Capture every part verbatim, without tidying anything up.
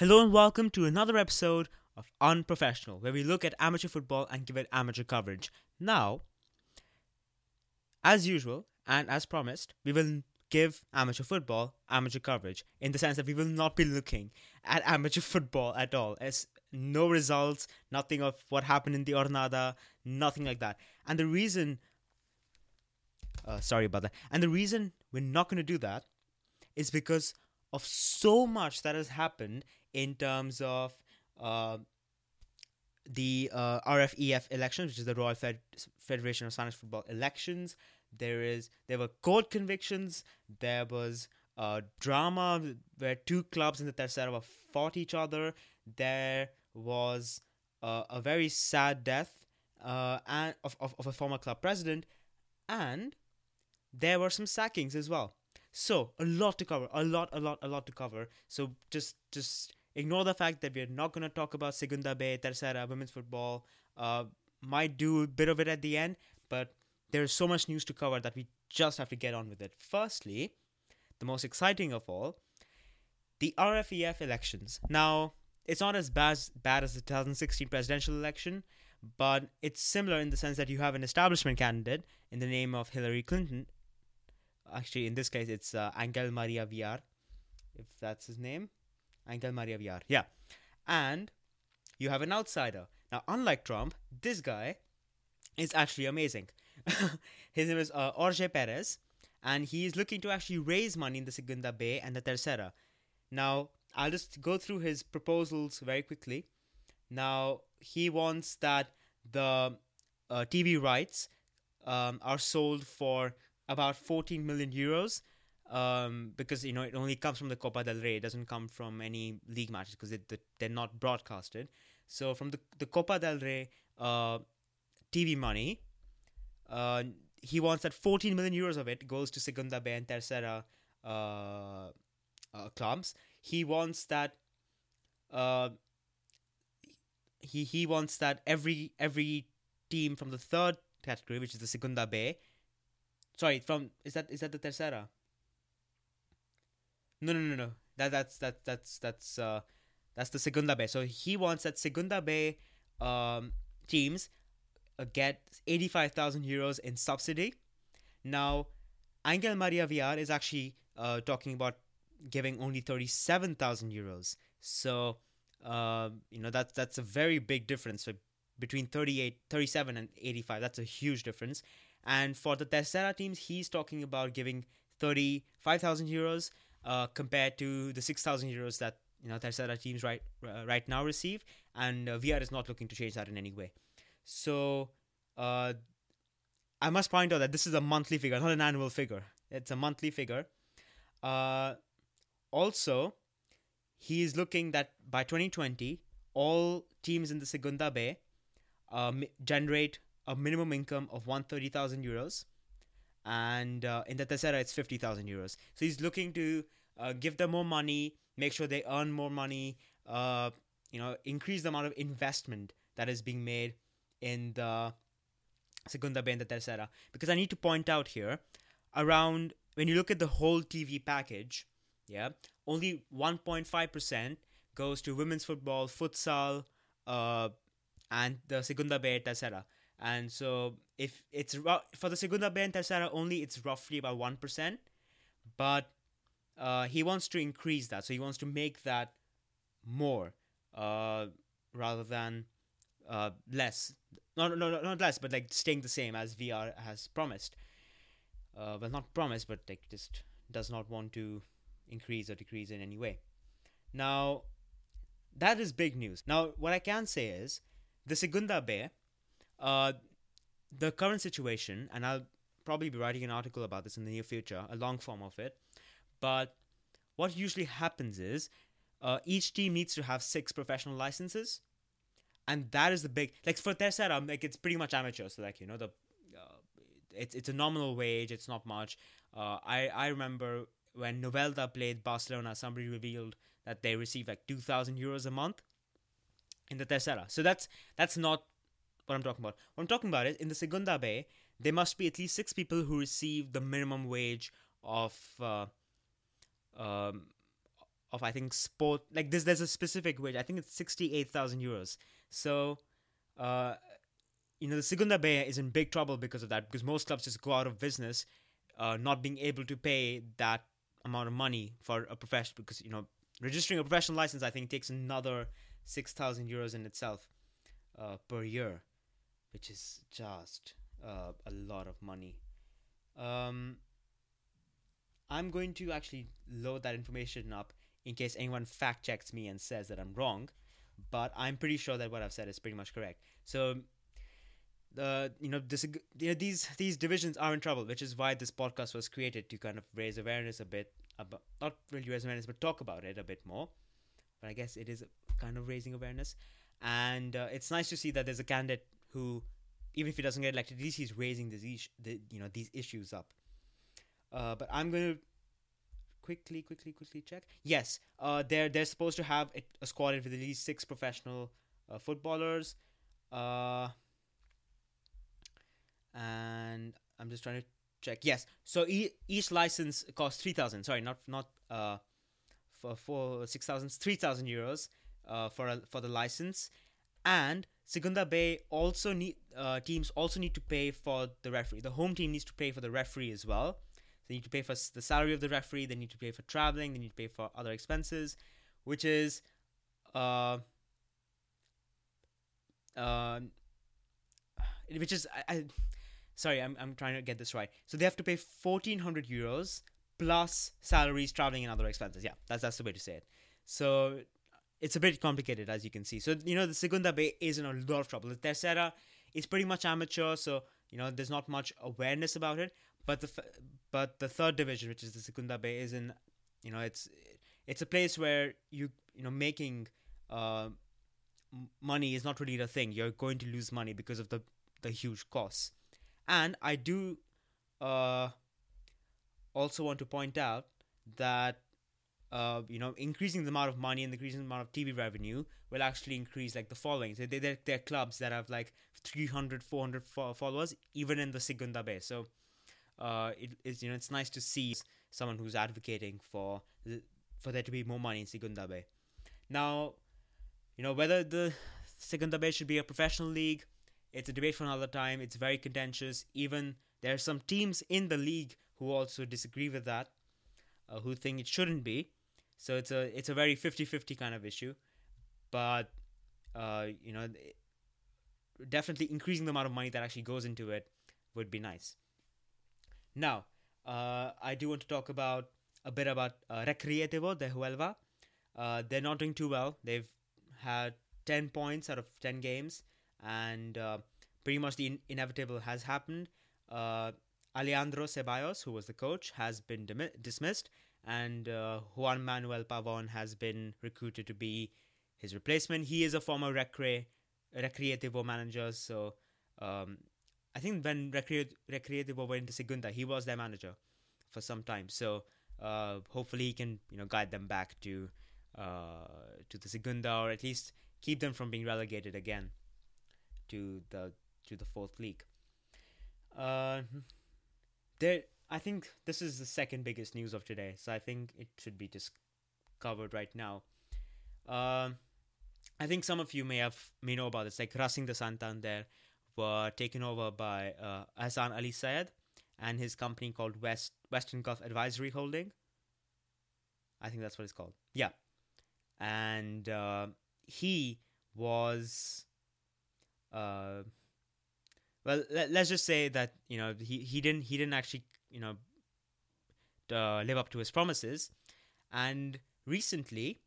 Hello and welcome to another episode of Unprofessional, where we look at amateur football and give it amateur coverage. Now, as usual and as promised, we will give amateur football amateur coverage, in the sense that we will not be looking at amateur football at all. It's no results, nothing of what happened in the Hornada, nothing like that. And the reason... Uh, sorry about that. And the reason we're not going to do that is because of so much that has happened in terms of uh, the uh, R F E F elections, which is the Royal Fed- Federation of Spanish Football elections. There is there were court convictions. There was uh, drama where two clubs in the Tercera were fought each other. There was uh, a very sad death uh, and of, of, of a former club president, and there were some sackings as well. So, a lot to cover, a lot, a lot, a lot to cover. So, just just ignore the fact that we're not going to talk about Segunda B, Tercera, women's football. Uh, might do a bit of it at the end, but there's so much news to cover that we just have to get on with it. Firstly, the most exciting of all, the R F E F elections. Now, it's not as bad, bad as the two thousand sixteen presidential election, but it's similar in the sense that you have an establishment candidate in the name of Hillary Clinton. Actually, in this case, it's uh, Angel Maria Villar, if that's his name. Angel Maria Villar, yeah. And you have an outsider. Now, unlike Trump, this guy is actually amazing. His name is uh, Jorge Perez, and he is looking to actually raise money in the Segunda B and the Tercera. Now, I'll just go through his proposals very quickly. Now, he wants that the uh, T V rights um, are sold for about fourteen million euros, um, because, you know, it only comes from the Copa del Rey. It doesn't come from any league matches because they, they're not broadcasted. So from the, the Copa del Rey uh, T V money, uh, he wants that fourteen million euros of it goes to Segunda B and Tercera uh, uh, clubs. He wants that uh, he he wants that every every team from the third category, which is the Segunda B. Sorry, from is that is that the Tercera? No, no, no, no. That that's that that's that's uh, that's the Segunda B. So he wants that Segunda B um, teams uh, get eighty-five thousand euros in subsidy. Now, Angel Maria Villar is actually uh, talking about giving only thirty-seven thousand euros. So uh, you know that's that's a very big difference. So between thirty-eight, thirty-seven, and eighty-five, that's a huge difference. And for the Tercera teams, he's talking about giving thirty-five thousand euros uh, compared to the six thousand euros that, you know, Tercera teams right uh, right now receive. And uh, V R is not looking to change that in any way. So uh, I must point out that this is a monthly figure, not an annual figure. It's a monthly figure. Uh, also, he is looking that by twenty twenty, all teams in the Segunda B um, generate a minimum income of one hundred thirty thousand euros, and uh, in the Tercera it's fifty thousand euros. So he's looking to uh, give them more money, make sure they earn more money, uh, you know, increase the amount of investment that is being made in the Segunda B and the Tercera. Because I need to point out here, around when you look at the whole T V package, yeah, only one point five percent goes to women's football, futsal, uh, and the Segunda B, Tercera. And so, if it's for the Segunda B and Tercera only, it's roughly about one percent. But uh, he wants to increase that. So, he wants to make that more uh, rather than uh, less. No, no, no, not less, but like staying the same as V R has promised. Uh, well, not promised, but like just does not want to increase or decrease in any way. Now, that is big news. Now, what I can say is the Segunda B. Uh, the current situation, and I'll probably be writing an article about this in the near future, a long form of it, but what usually happens is uh, each team needs to have six professional licenses, and that is the big, like for Tercera, like it's pretty much amateur, so like, you know, the uh, it's it's a nominal wage, it's not much. Uh, I, I remember when Novelda played Barcelona, somebody revealed that they received like two thousand euros a month in the Tercera, so that's that's not what I'm talking about. What I'm talking about is in the Segunda B, there must be at least six people who receive the minimum wage of uh, um, of, I think, sport. Like this, there's a specific wage. I think it's sixty-eight thousand euros. So, uh, you know, the Segunda B is in big trouble because of that, because most clubs just go out of business, uh, not being able to pay that amount of money for a professional, because, you know, registering a professional license, I think, takes another six thousand euros in itself uh, per year, which is just uh, a lot of money. Um, I'm going to actually load that information up in case anyone fact checks me and says that I'm wrong, but I'm pretty sure that what I've said is pretty much correct. So, uh, you know, this, you know, these these divisions are in trouble, which is why this podcast was created, to kind of raise awareness a bit about, not really raise awareness, but talk about it a bit more. But I guess it is kind of raising awareness, and uh, it's nice to see that there's a candidate who, even if he doesn't get elected, at least he's raising these, is- the, you know, these issues up. Uh, but I'm going to quickly, quickly, quickly check. Yes, uh, they're they're supposed to have a squad with at least six professional uh, footballers, uh, and I'm just trying to check. Yes, so e- each license costs three thousand. Sorry, not not uh, for for six thousand, three thousand euros uh, for a, for the license, and Segunda B also need uh, teams also need to pay for the referee. The home team needs to pay for the referee as well. They need to pay for the salary of the referee. They need to pay for traveling. They need to pay for other expenses, which is, uh, uh, which is. I, I, sorry, I'm I'm trying to get this right. So they have to pay fourteen hundred euros plus salaries, traveling, and other expenses. Yeah, that's that's the way to say it. So it's a bit complicated, as you can see. So, you know, the Segunda B is in a lot of trouble. The Tercera is pretty much amateur, so, you know, there's not much awareness about it. But the but the third division, which is the Segunda B, is in, you know, it's it's a place where you you know making uh, money is not really the thing. You're going to lose money because of the the huge costs. And I do uh, also want to point out that uh, you know increasing the amount of money and increasing the amount of T V revenue will actually increase like the following. So there there are clubs that have like three hundred, four hundred followers, even in the Segunda B. So Uh, it is, you know, it's nice to see someone who's advocating for for there to be more money in Segunda B. Now, you know, whether the Segunda B should be a professional league, it's a debate for another time. It's very contentious. Even there are some teams in the league who also disagree with that, uh, who think it shouldn't be. So it's a it's a very fifty-fifty kind of issue. But uh, you know, definitely increasing the amount of money that actually goes into it would be nice. Now, uh, I do want to talk about a bit about uh, Recreativo de Huelva. Uh, they're not doing too well. They've had ten points out of ten games, and uh, pretty much the in- inevitable has happened. Uh, Alejandro Ceballos, who was the coach, has been dim- dismissed, and uh, Juan Manuel Pavon has been recruited to be his replacement. He is a former Recre- Recreativo manager, so... Um, I think when Recre- Recreativo went into Segunda, he was their manager for some time. So uh, hopefully he can, you know, guide them back to uh, to the Segunda, or at least keep them from being relegated again to the to the fourth league. Uh, there, I think this is the second biggest news of today, so I think it should be just covered right now. Uh, I think some of you may have may know about this, like Racing de Santander were taken over by uh, Ahsan Ali Syed and his company called West Western Gulf Advisory Holding. I think that's what it's called. Yeah. And uh, he was... Uh, well, let, let's just say that, you know, he, he didn't he didn't actually, you know, uh, live up to his promises. And recently,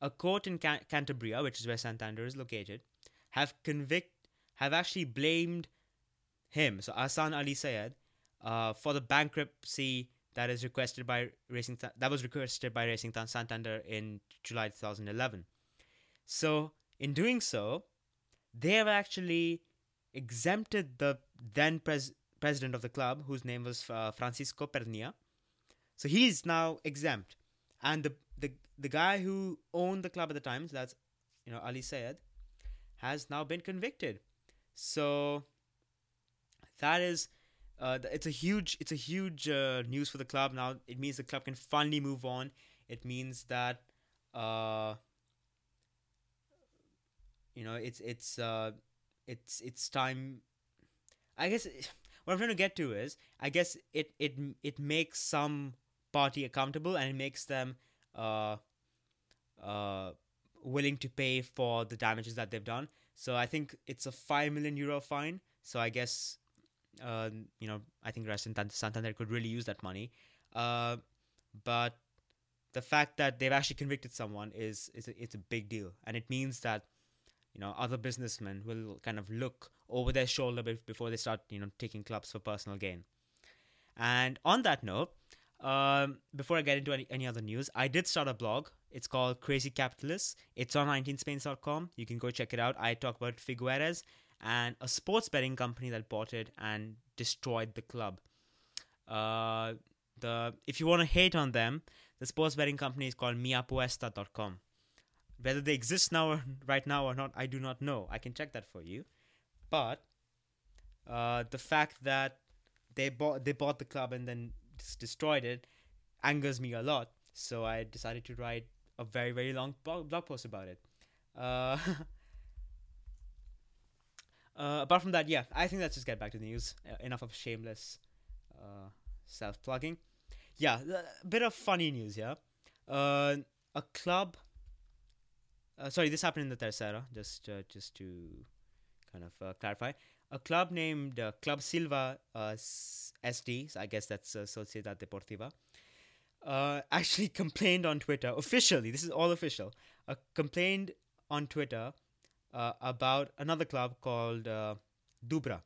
a court in Can- Cantabria, which is where Santander is located, have convicted have actually blamed him, so Ahsan Ali Syed, uh, for the bankruptcy that is requested by Racing that was requested by Racing Santander in July twenty eleven. So, in doing so, they have actually exempted the then pres- president of the club, whose name was uh, Francisco Pernia. So he is now exempt, and the, the the guy who owned the club at the time, so that's you know Ali Syed, has now been convicted. So that is, uh, it's a huge, it's a huge uh, news for the club. Now it means the club can finally move on. It means that uh, you know, it's it's uh, it's it's time. I guess what I'm trying to get to is, I guess it it it makes some party accountable, and it makes them uh, uh, willing to pay for the damages that they've done. So I think it's a five million euro fine. So I guess uh, you know, I think Racing Santander could really use that money. Uh, but the fact that they've actually convicted someone is is a, it's a big deal, and it means that, you know, other businessmen will kind of look over their shoulder before they start, you know, taking clubs for personal gain. And on that note, um, before I get into any, any other news, I did start a blog. It's called Crazy Capitalists. It's on nineteen spains dot com. You can go check it out. I talk about Figueres and a sports betting company that bought it and destroyed the club. Uh, the if you want to hate on them, the sports betting company is called mia puesta dot com. Whether they exist now or right now or not, I do not know. I can check that for you. But uh, the fact that they bought they bought the club and then just destroyed it angers me a lot. So I decided to write a very, very long blog post about it. Uh, uh, apart from that, yeah, I think let's just get back to the news. Enough of shameless uh, self-plugging. Yeah, a bit of funny news here. Uh, a club... Uh, sorry, this happened in the Tercera, just, uh, just to kind of uh, clarify. A club named uh, Club Silva uh, S D, so I guess that's uh, Sociedad Deportiva, uh, actually complained on Twitter, officially, this is all official, uh, complained on Twitter uh, about another club called uh, Dubra.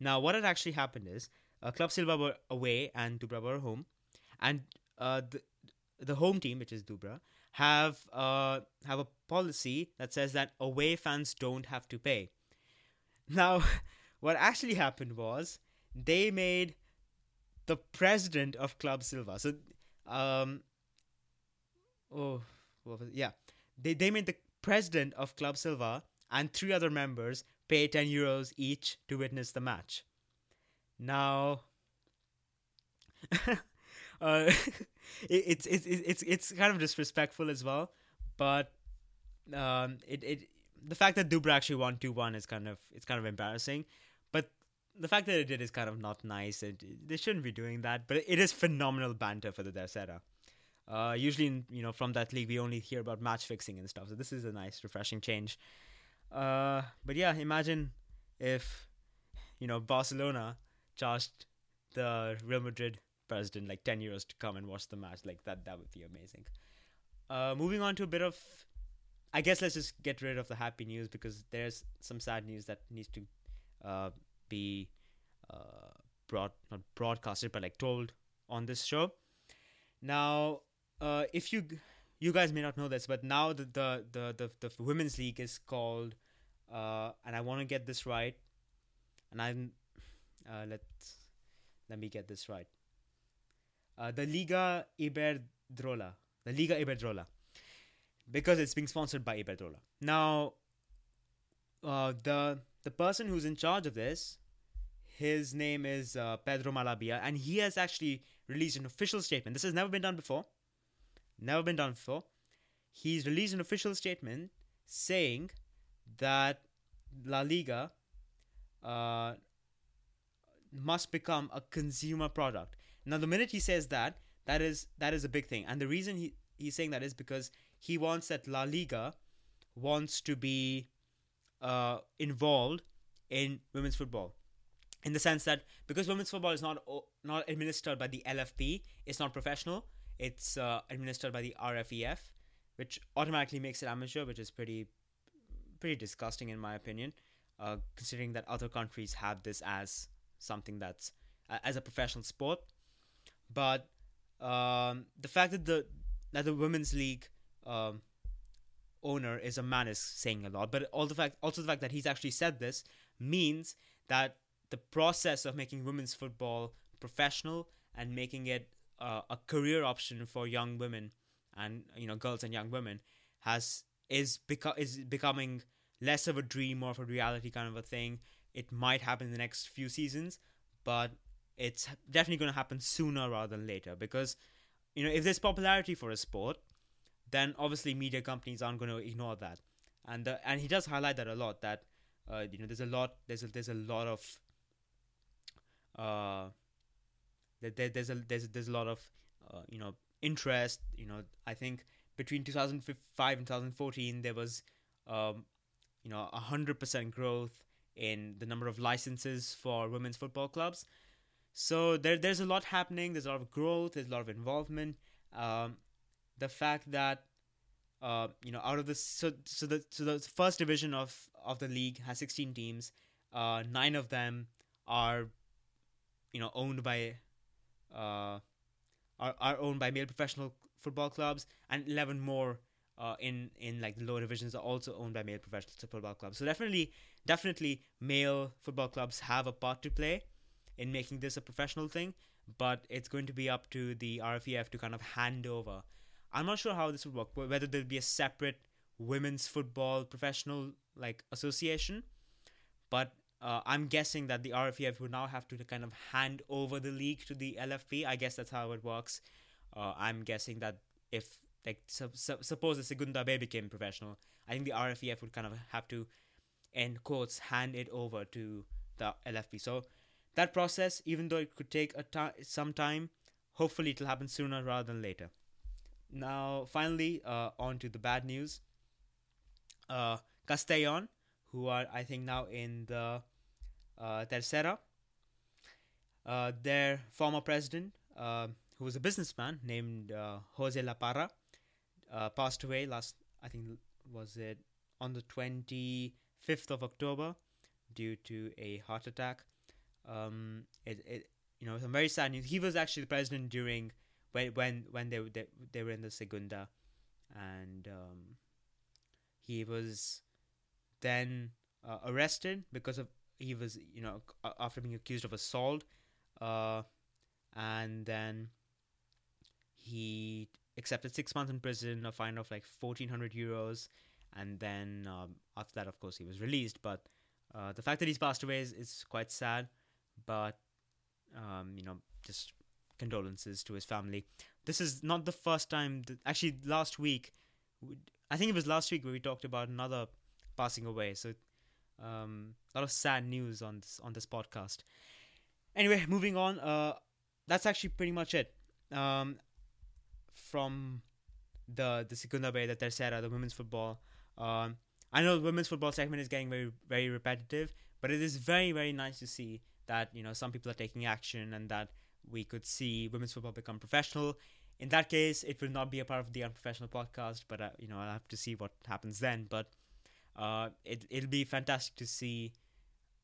Now, what had actually happened is, uh, Club Silva were away and Dubra were home, and uh, the, the home team, which is Dubra, have uh have a policy that says that away fans don't have to pay. Now, what actually happened was they made the president of Club Silva. So, um, oh, what was it? yeah, they they made the president of Club Silva and three other members pay ten euros each to witness the match. Now. Uh, it's it's it's it's kind of disrespectful as well, but um, it it the fact that Dubra actually won two one is kind of it's kind of embarrassing, but the fact that it did is kind of not nice. It, they shouldn't be doing that, but it is phenomenal banter for the Tercera. Uh, usually, you know, from that league we only hear about match fixing and stuff, so this is a nice, refreshing change. Uh, but yeah, imagine if, you know, Barcelona charged the Real Madrid president like ten euros to come and watch the match. Like that that would be amazing. Uh moving on to a bit of, I guess let's just get rid of the happy news, because there's some sad news that needs to uh be uh brought not broadcasted but like told on this show. Now, uh if you you guys may not know this, but now the the the the, the women's league is called uh and I want to get this right and I'm uh let's let me get this right Uh, the Liga Iberdrola, the Liga Iberdrola, because it's being sponsored by Iberdrola. Now, uh, the the person who's in charge of this, his name is uh, Pedro Malabia, and he has actually released an official statement. This has never been done before, never been done before. He's released an official statement saying that La Liga uh, must become a consumer product. Now, the minute he says that, that is that is a big thing. And the reason he, he's saying that is because he wants that La Liga wants to be uh, involved in women's football. In the sense that, because women's football is not not administered by the L F P, it's not professional, it's uh, administered by the R F E F, which automatically makes it amateur, which is pretty pretty disgusting in my opinion, uh, considering that other countries have this as something that's, uh, as a professional sport. But um, the fact that the that the women's league um, owner is a man is saying a lot. But all the fact, also the fact that he's actually said this means that the process of making women's football professional and making it uh, a career option for young women and, you know, girls and young women has is beco- is becoming less of a dream, more of a reality kind of a thing. It might happen in the next few seasons, but it's definitely going to happen sooner rather than later, because, you know, if there's popularity for a sport, then obviously media companies aren't going to ignore that. And the, and he does highlight that a lot, that uh, you know there's a lot there's a, there's a lot of uh there, there's a there's there's a lot of uh, you know interest. You know, I think between two thousand five and two thousand fourteen there was um you know a hundred percent growth in the number of licenses for women's football clubs. So there there's a lot happening. There's a lot of growth. There's a lot of involvement. Um, the fact that uh, you know out of the so so the so the first division of, of the league has sixteen teams. Uh, nine of them are you know owned by uh, are are owned by male professional football clubs, and eleven more uh, in in like the lower divisions are also owned by male professional football clubs. So definitely definitely male football clubs have a part to play in making this a professional thing, but it's going to be up to the R F E F to kind of hand over. I'm not sure how this would work, whether there'll be a separate women's football professional like association, but uh, I'm guessing that the R F E F would now have to kind of hand over the league to the L F P. I guess that's how it works. Uh, I'm guessing that if like su- su- suppose the Segunda B became professional, I think the R F E F would kind of have to, in quotes, hand it over to the L F P. So that process, even though it could take a t- some time, hopefully it'll happen sooner rather than later. Now, finally, uh, on to the bad news. Uh, Castellón, who are, I think, now in the uh, Tercera, uh, their former president, uh, who was a businessman named uh, Jose La Parra, uh, passed away last, I think, was it on the twenty-fifth of October due to a heart attack. Um, it, it you know some very sad news. He was actually the president during when when when they they, they were in the Segunda, and um, he was then uh, arrested because of he was you know after being accused of assault, uh, and then he accepted six months in prison, a fine of like fourteen hundred euros, and then um, after that, of course, he was released. But uh, the fact that he's passed away is, is quite sad. But, um, you know, just condolences to his family. This is not the first time. That, actually, last week, I think it was last week where we talked about another passing away. So um, a lot of sad news on this, on this podcast. Anyway, moving on. Uh, that's actually pretty much it. Um, from the the Segunda B, the Tercera, the women's football. Um, I know the women's football segment is getting very, very repetitive. But it is very, very nice to see that, you know, some people are taking action and that we could see women's football become professional. In that case, it will not be a part of the Unprofessional podcast, but, uh, you know, I'll have to see what happens then. But uh, it, it'll be fantastic to see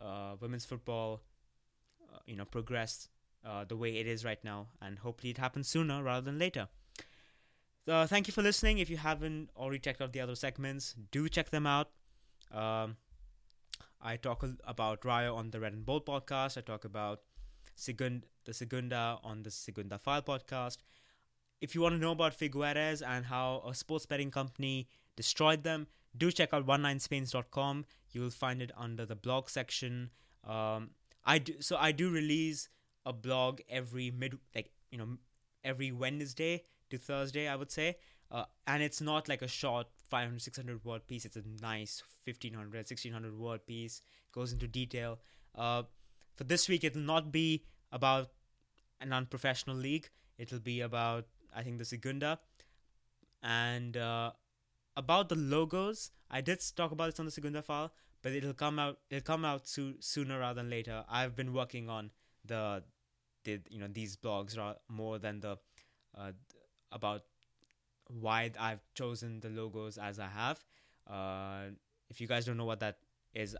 uh, women's football, uh, you know, progress uh, the way it is right now. And hopefully it happens sooner rather than later. So thank you for listening. If you haven't already checked out the other segments, do check them out. Um, I talk about Raya on the Red and Bold podcast. I talk about Segunda, the Segunda on the Segunda File podcast. If you want to know about Figueres and how a sports betting company destroyed them, do check out nineteen spains dot com. You'll find it under the blog section. Um, I do, so I do release a blog every mid, like you know, every Wednesday to Thursday, I would say. Uh, and it's not like a short five hundred, six hundred word piece. It's a nice fifteen hundred, sixteen hundred word piece. Goes into detail. Uh, for this week, it'll not be about an unprofessional league. It'll be about, I think, the Segunda. And uh, about the logos, I did talk about this on the Segunda file, but it'll come out. It'll come out so- sooner rather than later. I've been working on the, the you know, these blogs more than the uh, about. Why I've chosen the logos as I have. Uh, if you guys don't know what that is,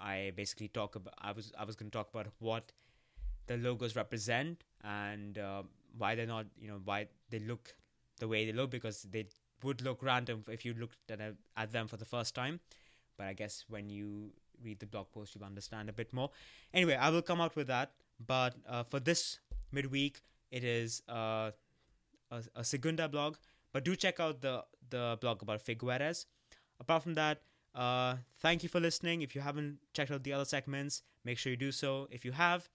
I basically talk about. I was I was going to talk about what the logos represent and uh, why they're not. You know why they look the way they look, because they would look random if you looked at at them for the first time. But I guess when you read the blog post, you understand a bit more. Anyway, I will come out with that. But uh, for this midweek, it is uh, a, a Segunda blog. But do check out the, the blog about Figueres. Apart from that, uh, thank you for listening. If you haven't checked out the other segments, make sure you do so. If you have,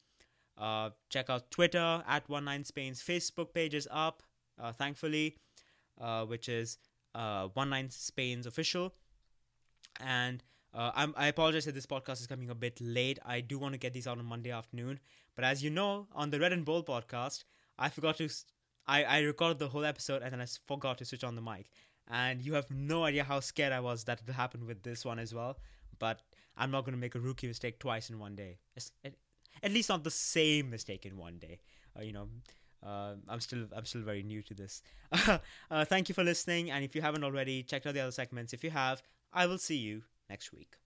uh, check out Twitter, at nineteen spains. Facebook page is up, uh, thankfully. uh, which is uh, nineteen Spain's official. And uh, I'm, I apologize that this podcast is coming a bit late. I do want to get these out on Monday afternoon. But as you know, on the Red and Bold podcast, I forgot to... I, I recorded the whole episode and then I forgot to switch on the mic. And you have no idea how scared I was that it would happen with this one as well. But I'm not going to make a rookie mistake twice in one day. It's, it, at least not the same mistake in one day. Uh, you know, uh, I'm still I'm still very new to this. uh, thank you for listening. And if you haven't already, check out the other segments. If you have, I will see you next week.